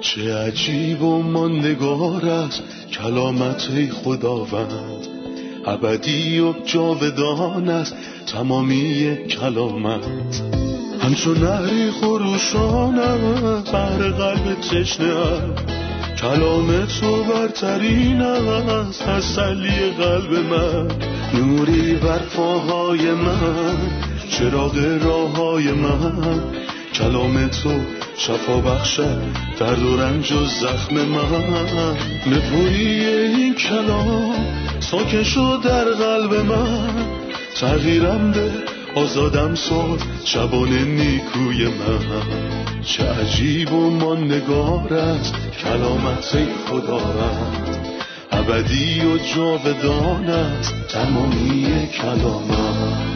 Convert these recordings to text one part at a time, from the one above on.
چه عجیب و ماندگار است کلامت خداوند، ابدی و جاودان است تمامی کلامت. همچون نهری خروشانم بر قلب تشنه‌ام، کلام تو برترین است تسلی قلب من. نوری بر پاهای من، چراغ راههای من، کلام تو شفا بخشد درد و رنج و زخم من. نپویی این کلام ساکن شد در قلب من، تغییرم ده، آزادم ساز شبانه نیکوی من. چه عجیب و ماندگار است کلامت خدا رد، ابدی و جاودان است تمامی کلامت.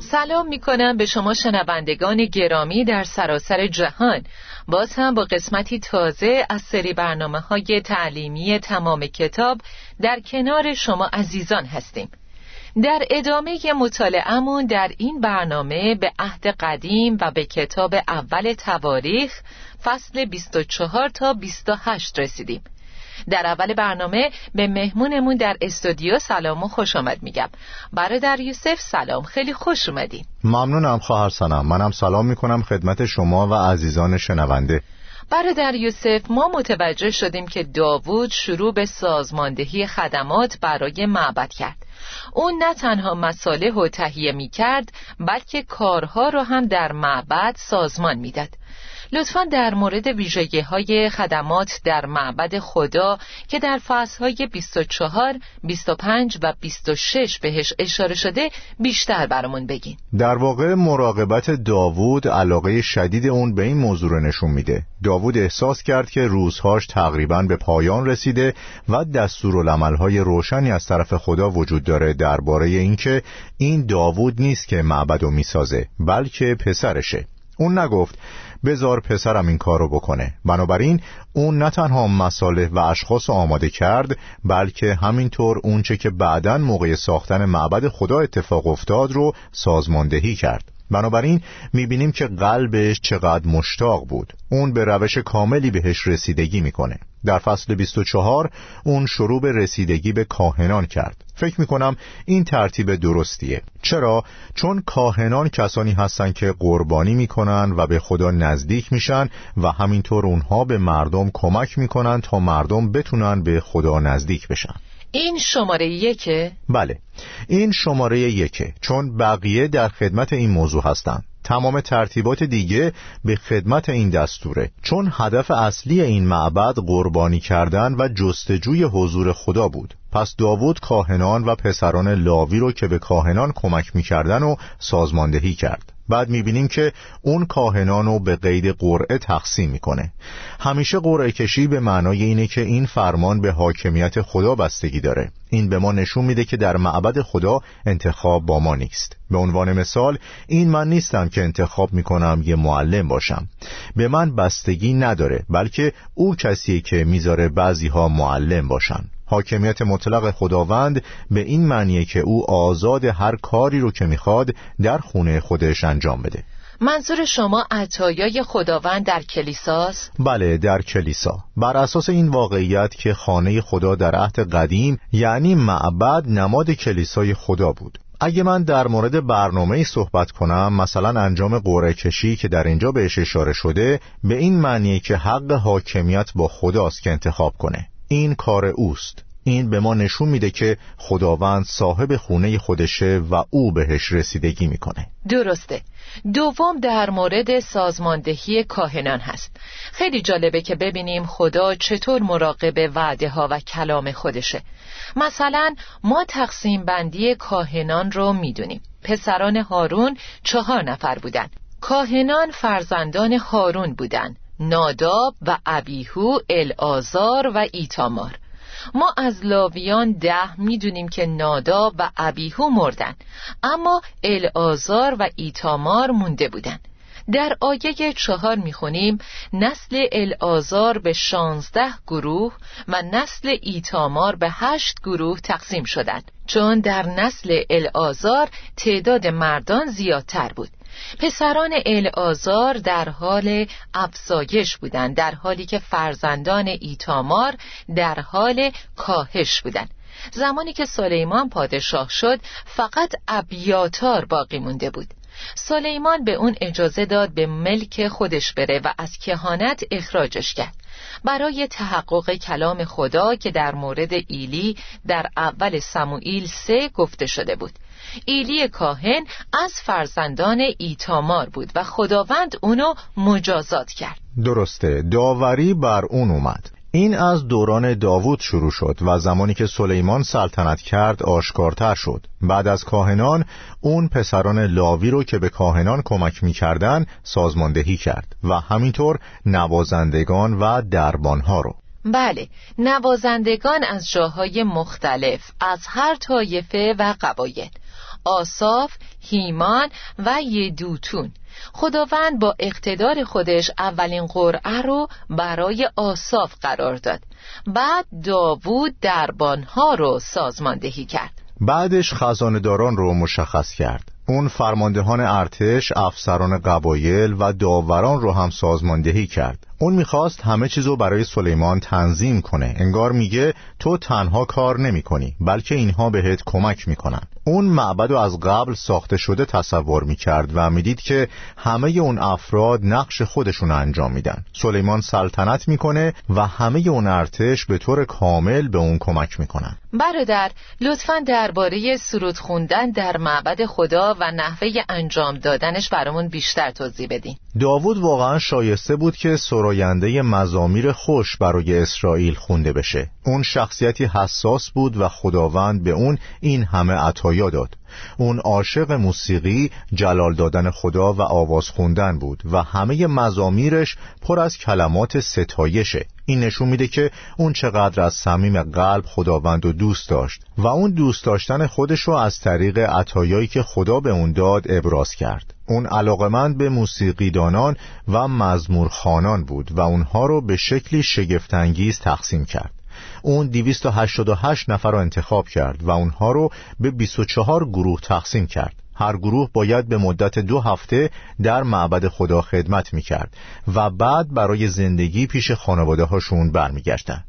سلام میکنم به شما شنوندگان گرامی در سراسر جهان. باز هم با قسمتی تازه از سری برنامه‌های تعلیمی تمام کتاب در کنار شما عزیزان هستیم. در ادامه مطالعه‌مون در این برنامه به عهد قدیم و به کتاب اول تواریخ فصل 24 تا 28 رسیدیم. در اول برنامه به مهمونمون در استودیو سلام و خوش آمد میگم. برادر یوسف سلام، خیلی خوش اومدین. ممنونم خواهر سنم، منم سلام میکنم خدمت شما و عزیزان شنونده. برادر یوسف، ما متوجه شدیم که داوود شروع به سازماندهی خدمات برای معبد کرد. اون نه تنها مصالح رو تهیه میکرد بلکه کارها رو هم در معبد سازمان میداد. لطفاً در مورد ویژگی‌های خدمات در معبد خدا که در فصل‌های 24، 25 و 26 بهش اشاره شده بیشتر برامون بگین. در واقع مراقبت داوود علاقه شدید اون به این موضوع رو نشون میده. داوود احساس کرد که روزهاش تقریباً به پایان رسیده و دستورالعمل‌های روشنی از طرف خدا وجود داره درباره اینکه این داوود نیست که معبدو میسازه بلکه پسرشه. اون نگفت بذار پسرم این کارو بکنه. بنابراین اون نه تنها مصالح و اشخاص آماده کرد بلکه همینطور اون چه که بعداً موقع ساختن معبد خدا اتفاق افتاد رو سازماندهی کرد. بنابراین میبینیم که قلبش چقدر مشتاق بود. اون به روش کاملی بهش رسیدگی میکنه. در فصل 24 اون شروع به رسیدگی به کاهنان کرد. فکر میکنم این ترتیب درستیه. چرا؟ چون کاهنان کسانی هستن که قربانی میکنن و به خدا نزدیک میشن و همینطور اونها به مردم کمک میکنن تا مردم بتونن به خدا نزدیک بشن. این شماره یکه؟ بله این شماره یکه، چون بقیه در خدمت این موضوع هستن. تمام ترتیبات دیگه به خدمت این دستوره، چون هدف اصلی این معبد قربانی کردن و جستجوی حضور خدا بود. پس داوود کاهنان و پسران لاوی رو که به کاهنان کمک می‌کردن و سازماندهی کرد. بعد می‌بینیم که اون کاهنان رو به قید قرعه تقسیم می‌کنه. همیشه قرعه کشی به معنای اینه که این فرمان به حاکمیت خدا بستگی داره. این به ما نشون میده که در معبد خدا انتخاب با ما نیست. به عنوان مثال این من نیستم که انتخاب میکنم یه معلم باشم، به من بستگی نداره، بلکه او کسیه که میذاره بعضیها معلم باشن. حاکمیت مطلق خداوند به این معنیه که او آزاد هر کاری رو که میخواد در خونه خودش انجام بده. منظور شما عطایای خداوند در کلیساست؟ بله در کلیسا. بر اساس این واقعیت که خانه خدا در عهد قدیم یعنی معبد نماد کلیسای خدا بود. اگه من در مورد برنامه‌ای صحبت کنم، مثلا انجام قرعه کشی که در اینجا بهش اشاره شده، به این معنیه که حق حاکمیت با خداست که انتخاب کنه. این کار اوست. این به ما نشون میده که خداوند صاحب خونه خودشه و او بهش رسیدگی میکنه. درسته. دوم در مورد سازماندهی کاهنان هست. خیلی جالبه که ببینیم خدا چطور مراقب وعده ها و کلام خودشه. مثلا ما تقسیم بندی کاهنان رو میدونیم. پسران هارون 4 نفر بودن. کاهنان فرزندان هارون بودن، ناداب و ابیهو، العازار و ایتامار. ما از لاویان 10 میدونیم که ناداب و ابیهو مردن، اما العازار و ایتامار مونده بودن. در آیه 4 میخونیم نسل العازار به 16 گروه و نسل ایتامار به 8 گروه تقسیم شدند، چون در نسل العازار تعداد مردان زیادتر بود. پسران العازار در حال افزایش بودند، در حالی که فرزندان ایتامار در حال کاهش بودند. زمانی که سلیمان پادشاه شد فقط ابیاتار باقی مونده بود. سلیمان به اون اجازه داد به ملک خودش بره و از کهانت اخراجش کرد. برای تحقق کلام خدا که در مورد ایلی در اول سموئیل 3 گفته شده بود، ایلی کاهن از فرزندان ایتامار بود و خداوند اونو مجازات کرد. درسته، داوری بر اون اومد. این از دوران داوود شروع شد و زمانی که سلیمان سلطنت کرد آشکارتر شد. بعد از کاهنان اون پسران لاوی رو که به کاهنان کمک می‌کردن سازماندهی کرد و همینطور نوازندگان و دربان‌ها رو. بله، نوازندگان از جاهای مختلف، از هر طایفه و قبایل، آساف، هیمان و یدوتون. خداوند با اقتدار خودش اولین قرعه رو برای آساف قرار داد. بعد داوود دربانها رو سازماندهی کرد. بعدش خزانداران رو مشخص کرد. اون فرماندهان ارتش، افسران قبایل و داوران رو هم سازماندهی کرد. اون میخواست همه چیزو برای سلیمان تنظیم کنه. انگار میگه تو تنها کار نمی کنی، بلکه اینها بهت کمک میکنن. اون معبد رو از قبل ساخته شده تصور میکرد و میدید که همه اون افراد نقش خودشون انجام میدن. سلیمان سلطنت میکنه و همه اون ارتش به طور کامل به اون کمک میکنن. برادر، لطفاً درباره سرود خوندن در معبد خدا و نحوه انجام دادنش برامون بیشتر توضیح بدین. داوود واقعا شایسته بود که سراینده مزامیر خوش برای اسرائیل خونده بشه. اون شخصیتی حساس بود و خداوند به اون این همه عطایا داد. اون عاشق موسیقی، جلال دادن خدا و آواز خوندن بود و همه مزامیرش پر از کلمات ستایشه. این نشون میده که اون چقدر از صمیم قلب خداوند رو دوست داشت و اون دوست داشتن خودش رو از طریق عطایایی که خدا به اون داد ابراز کرد. اون علاقمند به موسیقیدانان و مزمورخوانان بود و اونها رو به شکلی شگفت‌انگیز تقسیم کرد. اون 288 نفر را انتخاب کرد و اونها رو به 24 گروه تقسیم کرد. هر گروه باید به مدت 2 هفته در معبد خدا خدمت میکرد و بعد برای زندگی پیش خانواده هاشون برمیگشتن.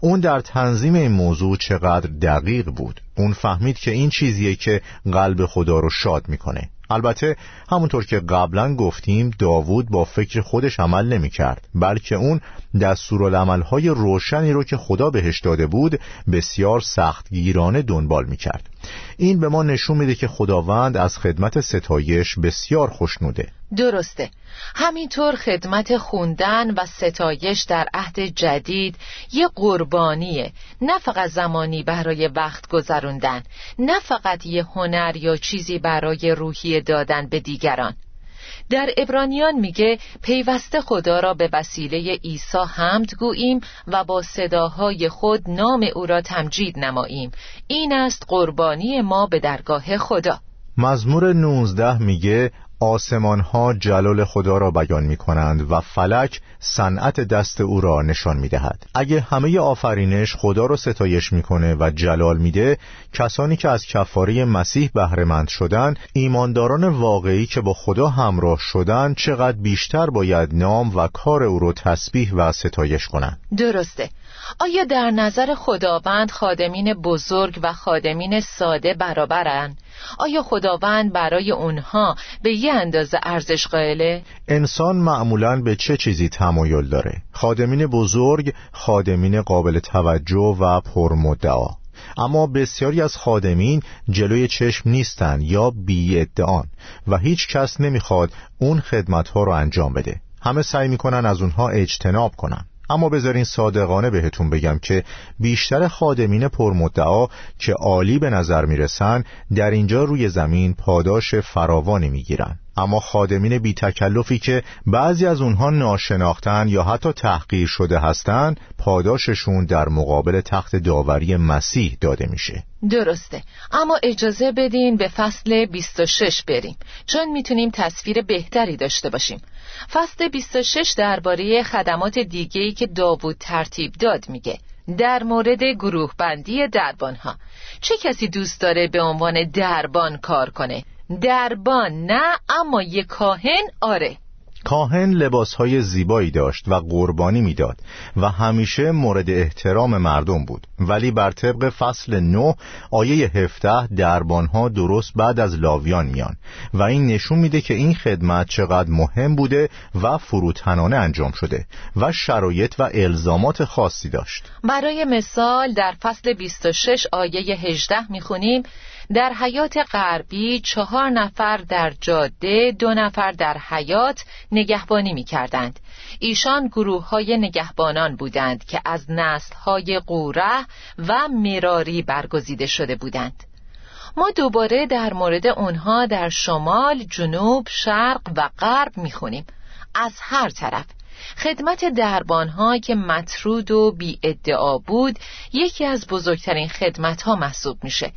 اون در تنظیم این موضوع چقدر دقیق بود. اون فهمید که این چیزیه که قلب خدا رو شاد میکنه. البته همونطور که قبلا گفتیم داوود با فکر خودش عمل نمی کرد، بلکه اون دستورالعمل‌های روشنی رو که خدا بهش داده بود بسیار سختگیرانه دنبال می کرد. این به ما نشون میده که خداوند از خدمت ستایش بسیار خوشنوده. درسته، همینطور خدمت خوندن و ستایش در عهد جدید یه قربانیه، نه فقط زمانی برای وقت گذروندن، نه فقط یه هنر یا چیزی برای روحیه دادن به دیگران. در عبرانیان میگه پیوسته خدا را به وسیله عیسی حمد گوییم و با صداهای خود نام او را تمجید نماییم، این است قربانی ما به درگاه خدا. مزمور 19 میگه آسمانها جلال خدا را بیان می کنند و فلک صنعت دست او را نشان می دهد. اگه همه آفرینش خدا را ستایش می کنه و جلال می ده، کسانی که از کفاره مسیح بهره مند شدن، ایمانداران واقعی که با خدا همراه شدن، چقدر بیشتر باید نام و کار او را تسبیح و ستایش کنند. درسته، آیا در نظر خداوند خادمین بزرگ و خادمین ساده برابرند؟ آیا خداوند برای اونها به یه اندازه ارزش قائله؟ انسان معمولاً به چه چیزی تمایل داره؟ خادمین بزرگ، خادمین قابل توجه و پرمدعا. اما بسیاری از خادمین جلوی چشم نیستن یا بی ادعان و هیچ کس نمیخواد اون خدمتها رو انجام بده. همه سعی میکنن از اونها اجتناب کنن. اما بذارین صادقانه بهتون بگم که بیشتر خادمین پرمدعا که عالی به نظر میرسن در اینجا روی زمین پاداش فراوانی میگیرن، اما خادمین بی تکلفی که بعضی از اونها ناشناختن یا حتی تحقیر شده هستن، پاداششون در مقابل تخت داوری مسیح داده میشه. درسته، اما اجازه بدین به فصل 26 بریم، چون میتونیم تصویر بهتری داشته باشیم. فصل 26 درباره خدمات دیگه‌ای که داوود ترتیب داد میگه، در مورد گروه بندی دربان‌ها. چه کسی دوست داره به عنوان دربان کار کنه؟ دربان نه، اما یک کاهن آره. کاهن لباسهای زیبایی داشت و قربانی میداد و همیشه مورد احترام مردم بود، ولی بر طبق فصل 9 آیه 17 دربانها درست بعد از لاویان میان و این نشون میده که این خدمت چقدر مهم بوده و فروتنانه انجام شده و شرایط و الزامات خاصی داشت. برای مثال در فصل 26 آیه 18 میخونیم در حیات غربی 4 نفر در جاده، 2 نفر در حیات نگهبانی می‌کردند. ایشان گروه‌های نگهبانان بودند که از نسل‌های قوره و مراری برگزیده شده بودند. ما دوباره در مورد آنها در شمال، جنوب، شرق و غرب می‌خونیم. از هر طرف خدمت دربان‌ها که مطرود و بی ادعا بود یکی از بزرگترین خدمت‌ها محسوب میشه.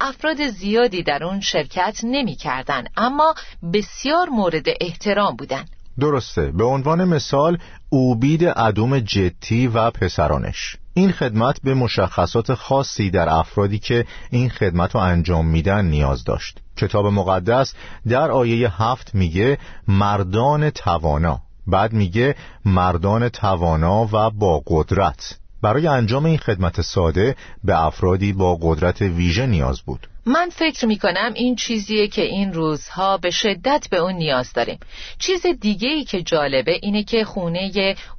افراد زیادی در اون شرکت نمی‌کردند، اما بسیار مورد احترام بودند. درسته. به عنوان مثال اوبید عدوم جتی و پسرانش. این خدمت به مشخصات خاصی در افرادی که این خدمت رو انجام میدن نیاز داشت. کتاب مقدس در آیه 7 میگه مردان توانا، بعد میگه مردان توانا و با قدرت. برای انجام این خدمت ساده به افرادی با قدرت ویژه نیاز بود. من فکر میکنم این چیزیه که این روزها به شدت به اون نیاز داریم. چیز دیگه‌ای که جالبه اینه که خونه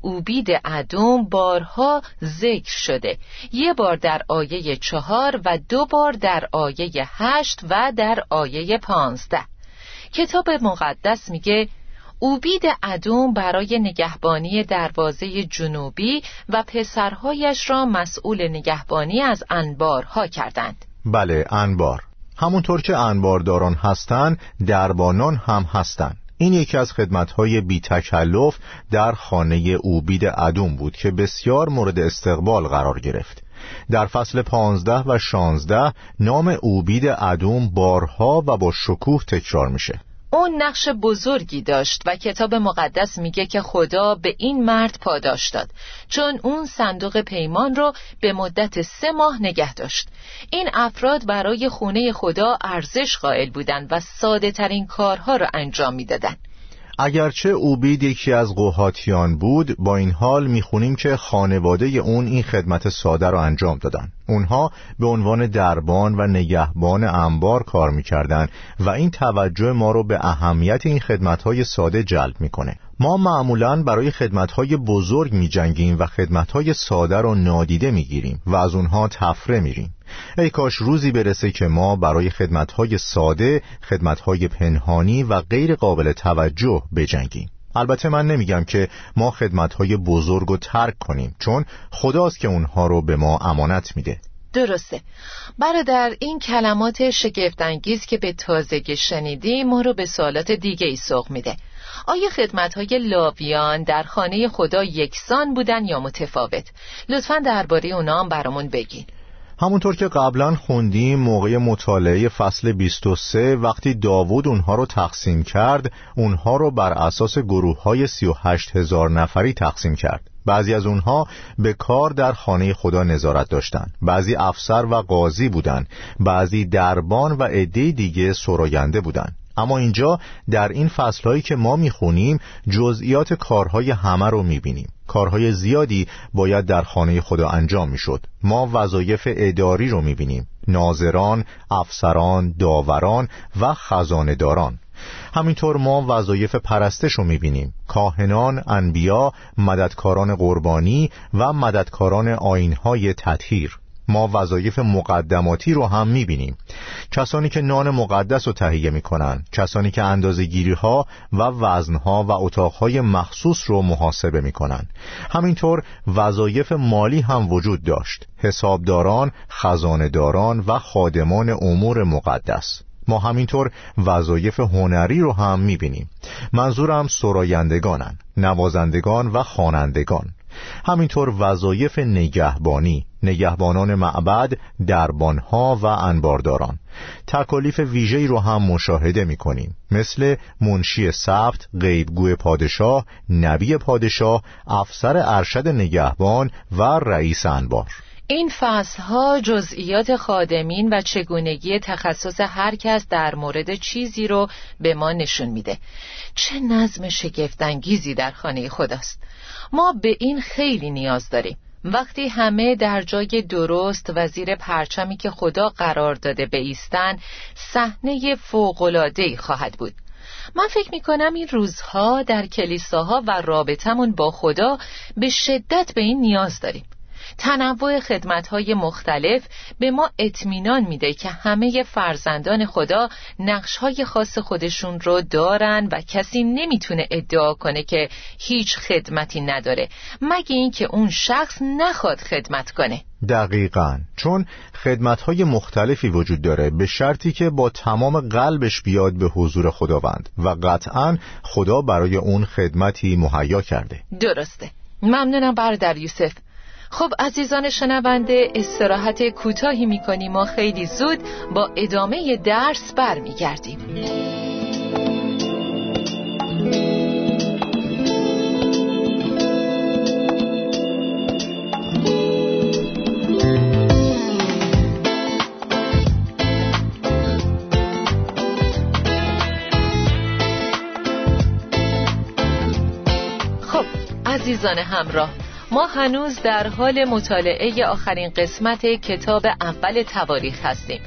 اوبید عدوم بارها ذکر شده، یه بار در آیه 4 و 2 بار در آیه 8 و در آیه 15. کتاب مقدس میگه اوبید عدوم برای نگهبانی دروازه جنوبی و پسرهایش را مسئول نگهبانی از انبارها کردند. بله، انبار. همونطور که انبارداران هستند، دربانان هم هستند. این یکی از خدمت‌های بی تکلف در خانه اوبید عدوم بود که بسیار مورد استقبال قرار گرفت. در فصل 15 و 16 نام اوبید عدوم بارها و با شکوه تکرار میشه. اون نقش بزرگی داشت و کتاب مقدس میگه که خدا به این مرد پاداش داد، چون اون صندوق پیمان رو به مدت 3 ماه نگه داشت. این افراد برای خونه خدا ارزش قائل بودند و ساده ترین کارها رو انجام میدادند. اگرچه اوبید یکی از قهاتیان بود، با این حال میخونیم که خانواده اون این خدمت ساده رو انجام دادن. اونها به عنوان دربان و نگهبان انبار کار میکردن و این توجه ما رو به اهمیت این خدمتهای ساده جلب میکنه. ما معمولاً برای خدمتهای بزرگ میجنگیم و خدمتهای ساده رو نادیده میگیریم و از اونها تفره میریم. ای کاش روزی برسه که ما برای خدمتهای ساده، خدمتهای پنهانی و غیر قابل توجه بجنگیم. البته من نمیگم که ما خدمتهای بزرگ رو ترک کنیم، چون خداست که اونها رو به ما امانت میده. درسته برادر، این کلمات شگفت‌انگیز که به تازگی شنیدیم ما رو به سوالات دیگه ای سوق میده. آیا خدمت‌های لاویان در خانه خدا یکسان بودن یا متفاوت؟ لطفاً درباره اونا هم برامون بگین. همونطور که قبلا خوندیم، موقع مطالعه فصل 23 وقتی داوود اونها رو تقسیم کرد، اونها رو بر اساس گروه‌های 38,000 نفری تقسیم کرد. بعضی از اونها به کار در خانه خدا نظارت داشتند، بعضی افسر و قاضی بودند، بعضی دربان و عده دیگه سراینده بودند. اما اینجا در این فصلهایی که ما میخونیم جزئیات کارهای همه رو میبینیم. کارهای زیادی باید در خانه خدا انجام میشد. ما وظایف اداری رو میبینیم: ناظران، افسران، داوران و خزانه‌داران. همینطور ما وظایف پرستش رو میبینیم: کاهنان، انبیا، مددکاران قربانی و مددکاران آیینهای تطهیر. ما وظایف مقدماتی رو هم میبینیم: کسانی که نان مقدس رو تهیه میکنن، کسانی که اندازه‌گیری ها و وزن ها و اتاق های مخصوص رو محاسبه میکنن. همینطور وظایف مالی هم وجود داشت: حسابداران، خزانه‌داران و خادمان امور مقدس. ما همینطور وظایف هنری رو هم میبینیم. منظورم سرایندگانن، نوازندگان و خوانندگان. همینطور وظایف نگهبانی، نگهبانان معبد، دربانها و انبارداران. تکالیف ویژه‌ای رو هم مشاهده می‌کنیم، مثل منشی سبت، غیبگو پادشاه، نبی پادشاه، افسر ارشد نگهبان و رئیس انبار. این فصلها جزئیات خادمین و چگونگی تخصص هر کس در مورد چیزی رو به ما نشون میده. چه نظم شگفت‌انگیزی در خانه خداست. ما به این خیلی نیاز داریم. وقتی همه در جای درست و زیر پرچمی که خدا قرار داده بایستند، صحنه فوق‌العاده‌ای خواهد بود. من فکر میکنم این روزها در کلیساها و رابطمون با خدا به شدت به این نیاز داریم. تنوع خدمت‌های مختلف به ما اطمینان میده که همه فرزندان خدا نقش‌های خاص خودشون رو دارن و کسی نمیتونه ادعا کنه که هیچ خدمتی نداره، مگه اینکه اون شخص نخواد خدمت کنه. دقیقاً، چون خدمت‌های مختلفی وجود داره به شرطی که با تمام قلبش بیاد به حضور خداوند و قطعاً خدا برای اون خدمتی مهیا کرده. درسته. ممنونم برادر یوسف. خب عزیزان شنونده، استراحت کوتاهی می‌کنیم و خیلی زود با ادامه درس برمیگردیم. خب عزیزان همراه، ما هنوز در حال مطالعه آخرین قسمت کتاب اول تواریخ هستیم.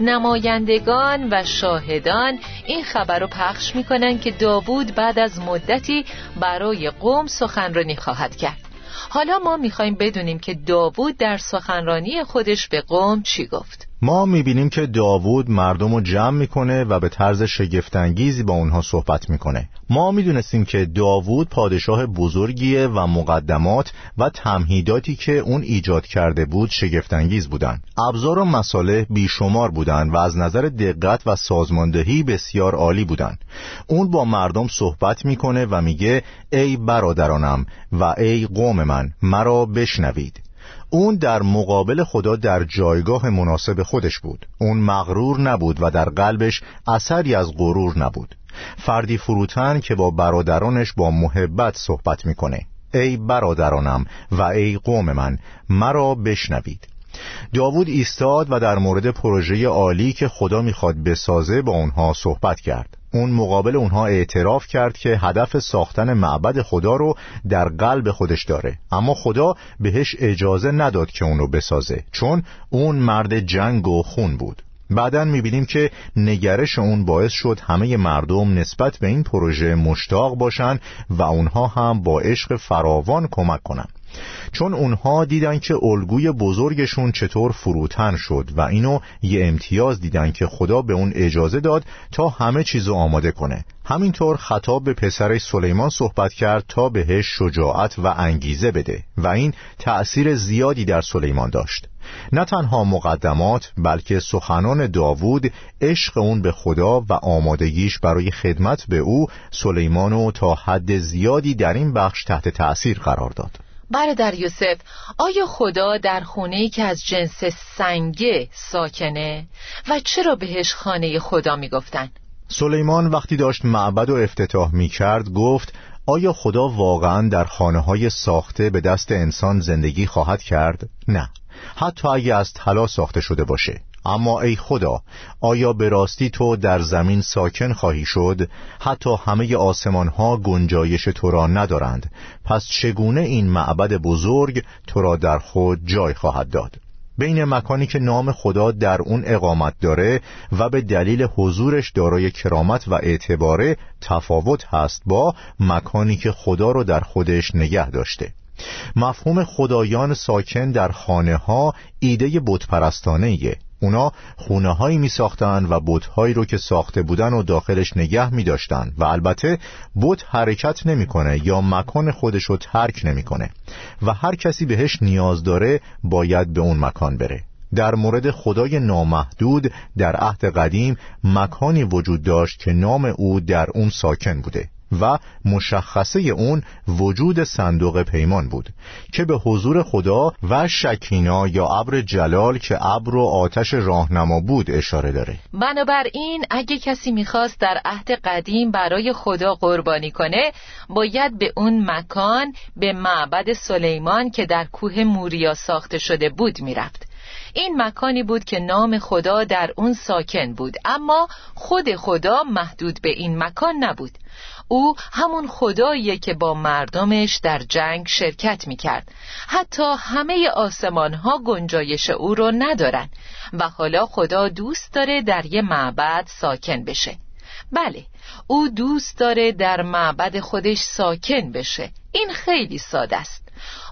نمایندگان و شاهدان این خبر رو پخش می‌کنند که داوود بعد از مدتی برای قوم سخنرانی خواهد کرد. حالا ما می‌خوایم بدونیم که داوود در سخنرانی خودش به قوم چی گفت. ما می‌بینیم که داوود مردم رو جمع می‌کنه و به طرز شگفت‌انگیزی با اونها صحبت می‌کنه. ما می‌دونستیم که داوود پادشاه بزرگیه و مقدمات و تمهیداتی که اون ایجاد کرده بود شگفت‌انگیز بودن. ابزار و مصالح بیشمار بودن و از نظر دقت و سازماندهی بسیار عالی بودن. اون با مردم صحبت می‌کنه و میگه ای برادرانم و ای قوم من، مرا بشنوید. اون در مقابل خدا در جایگاه مناسب خودش بود. اون مغرور نبود و در قلبش اثری از غرور نبود. فردی فروتن که با برادرانش با محبت صحبت میکنه. ای برادرانم و ای قوم من، مرا بشنوید. داوود ایستاد و در مورد پروژه عالی که خدا میخواد بسازه با اونها صحبت کرد. اون مقابل اونها اعتراف کرد که هدف ساختن معبد خدا رو در قلب خودش داره، اما خدا بهش اجازه نداد که اون رو بسازه، چون اون مرد جنگ و خون بود. بعداً میبینیم که نگرش اون باعث شد همه مردم نسبت به این پروژه مشتاق باشن و اونها هم با عشق فراوان کمک کنن، چون اونها دیدن که الگوی بزرگشون چطور فروتن شد و اینو یه امتیاز دیدن که خدا به اون اجازه داد تا همه چیزو آماده کنه. همینطور خطاب به پسرش سلیمان صحبت کرد تا بهش شجاعت و انگیزه بده و این تأثیر زیادی در سلیمان داشت. نه تنها مقدمات بلکه سخنان داوود، عشق اون به خدا و آمادگیش برای خدمت به او، سلیمانو تا حد زیادی در این بخش تحت تأثیر قرار داد. برادر یوسف، آیا خدا در خونه‌ای که از جنس سنگه ساکنه و چرا بهش خانه خدا میگفتن؟ سلیمان وقتی داشت معبد رو افتتاح میکرد گفت آیا خدا واقعا در خانه‌های ساخته به دست انسان زندگی خواهد کرد؟ نه، حتی اگه از طلا ساخته شده باشه. اما ای خدا، آیا به راستی تو در زمین ساکن خواهی شد؟ حتی همه آسمان ها گنجایش تو را ندارند، پس چگونه این معبد بزرگ تو را در خود جای خواهد داد؟ بین مکانی که نام خدا در اون اقامت داره و به دلیل حضورش دارای کرامت و اعتباره تفاوت هست با مکانی که خدا رو در خودش نگه داشته. مفهوم خدایان ساکن در خانه ها ایده بتپرستانه‌ایه. اونا خونه هایی می ساختن و بت هایی رو که ساخته بودن و داخلش نگه می داشتن و البته بت حرکت نمی کنه یا مکان خودش رو ترک نمی کنه و هر کسی بهش نیاز داره باید به اون مکان بره. در مورد خدای نامحدود در عهد قدیم مکانی وجود داشت که نام او در اون ساکن بوده و مشخصه اون وجود صندوق پیمان بود که به حضور خدا و شکینا یا ابر جلال که ابر و آتش راهنما بود اشاره داره. بنابراین اگه کسی میخواست در عهد قدیم برای خدا قربانی کنه، باید به اون مکان، به معبد سلیمان که در کوه موریا ساخته شده بود میرفت. این مکانی بود که نام خدا در اون ساکن بود، اما خود خدا محدود به این مکان نبود. او همون خداییه که با مردمش در جنگ شرکت میکرد. حتی همه آسمان ها گنجایش او رو ندارن و حالا خدا دوست داره در یه معبد ساکن بشه. بله، او دوست داره در معبد خودش ساکن بشه. این خیلی ساده است.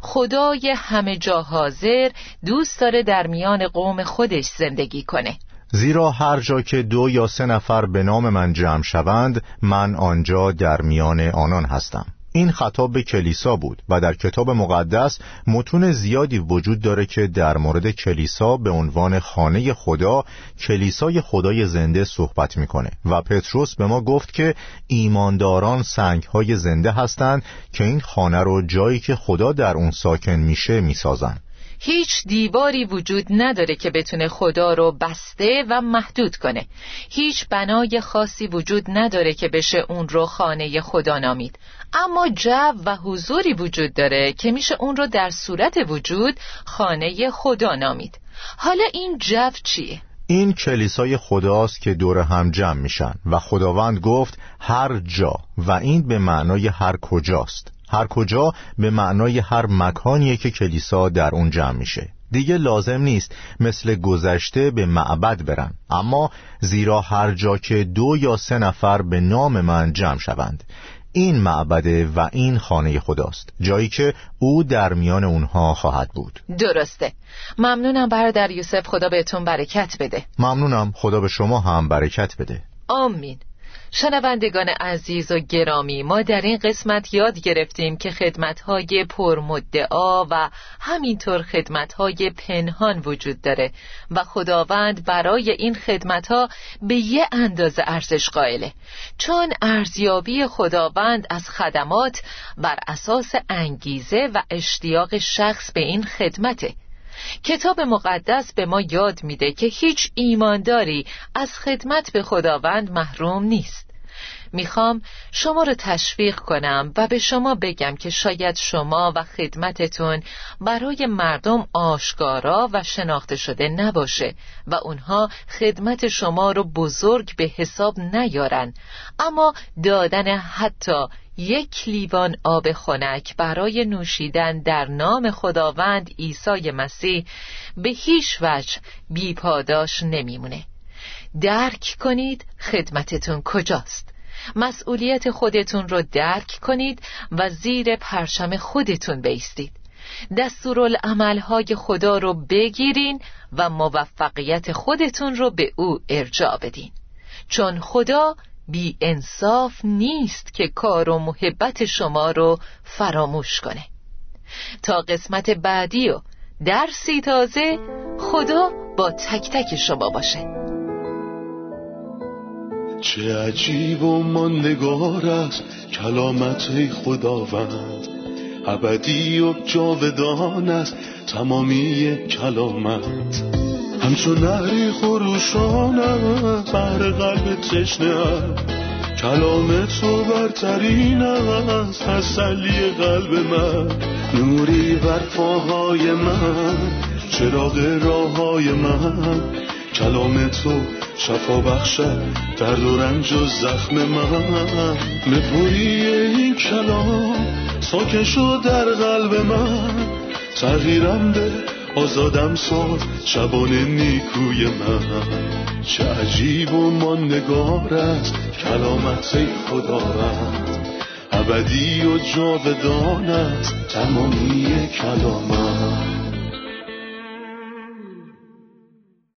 خدای همه جا حاضر دوست داره در میان قوم خودش زندگی کنه، زیرا هر جا که 2 یا 3 نفر به نام من جمع شوند من آنجا در میان آنان هستم. این خطاب به کلیسا بود و در کتاب مقدس متون زیادی وجود داره که در مورد کلیسا به عنوان خانه خدا، کلیسای خدای زنده صحبت میکنه و پتروس به ما گفت که ایمانداران سنگهای زنده هستند که این خانه رو جایی که خدا در اون ساکن میشه میسازن. هیچ دیواری وجود نداره که بتونه خدا رو بسته و محدود کنه. هیچ بنای خاصی وجود نداره که بشه اون رو خانه خدا نامید. اما جو و حضوری وجود داره که میشه اون رو در صورت وجود خانه خدا نامید. حالا این جو چیه؟ این کلیسای خداست که دور هم جمع میشن و خداوند گفت هر جا، و این به معنای هر کجاست. هر کجا به معنای هر مکانیه که کلیسا در اون جمع میشه. دیگه لازم نیست مثل گذشته به معبد برن، اما زیرا هر جا که 2 یا 3 نفر به نام من جمع شوند، این معبده و این خانه خداست، جایی که او در میان اونها خواهد بود. درسته. ممنونم برادر یوسف، خدا بهتون برکت بده. ممنونم، خدا به شما هم برکت بده. آمین. شنوندگان عزیز و گرامی، ما در این قسمت یاد گرفتیم که خدمت‌های پرمدعا و همینطور خدمت‌های پنهان وجود داره و خداوند برای این خدمت‌ها به یه اندازه ارزش قائله، چون ارزیابی خداوند از خدمات بر اساس انگیزه و اشتیاق شخص به این خدمته. کتاب مقدس به ما یاد میده که هیچ ایمانداری از خدمت به خداوند محروم نیست. میخوام شما رو تشویق کنم و به شما بگم که شاید شما و خدمتتون برای مردم آشکارا و شناخته شده نباشه و اونها خدمت شما رو بزرگ به حساب نیارن، اما دادن حتی 1 لیوان آب خنک برای نوشیدن در نام خداوند عیسی مسیح به هیچ وجه بی پاداش نمیمونه. درک کنید خدمتتون کجاست، مسئولیت خودتون رو درک کنید و زیر پرچم خودتون بایستید. دستورالعمل‌های خدا رو بگیرین و موفقیت خودتون رو به او ارجاع بدین، چون خدا بی انصاف نیست که کار و محبت شما رو فراموش کنه. تا قسمت بعدی و درسی تازه، خدا با تک تک شما باشه. چه عجیب و ماندگار است کلامت خداوند، ابدی و جاودان است تمامی کلامت. همچون نهری خروشانم بر قلب تشنه‌ام، کلام تو برترین است تسلی قلب من. نوری بر پاهای من، چراغ راههای من، کلام تو شفا بخشد درد و رنج و زخم من. نپوری این کلام ساکن شد در قلب من، تغییرم به آزادم ساز شبانه نیکوی من. چه عجیب و ماندگار است کلامت خداوند، ابدی و جاودان است تمامی کلامت.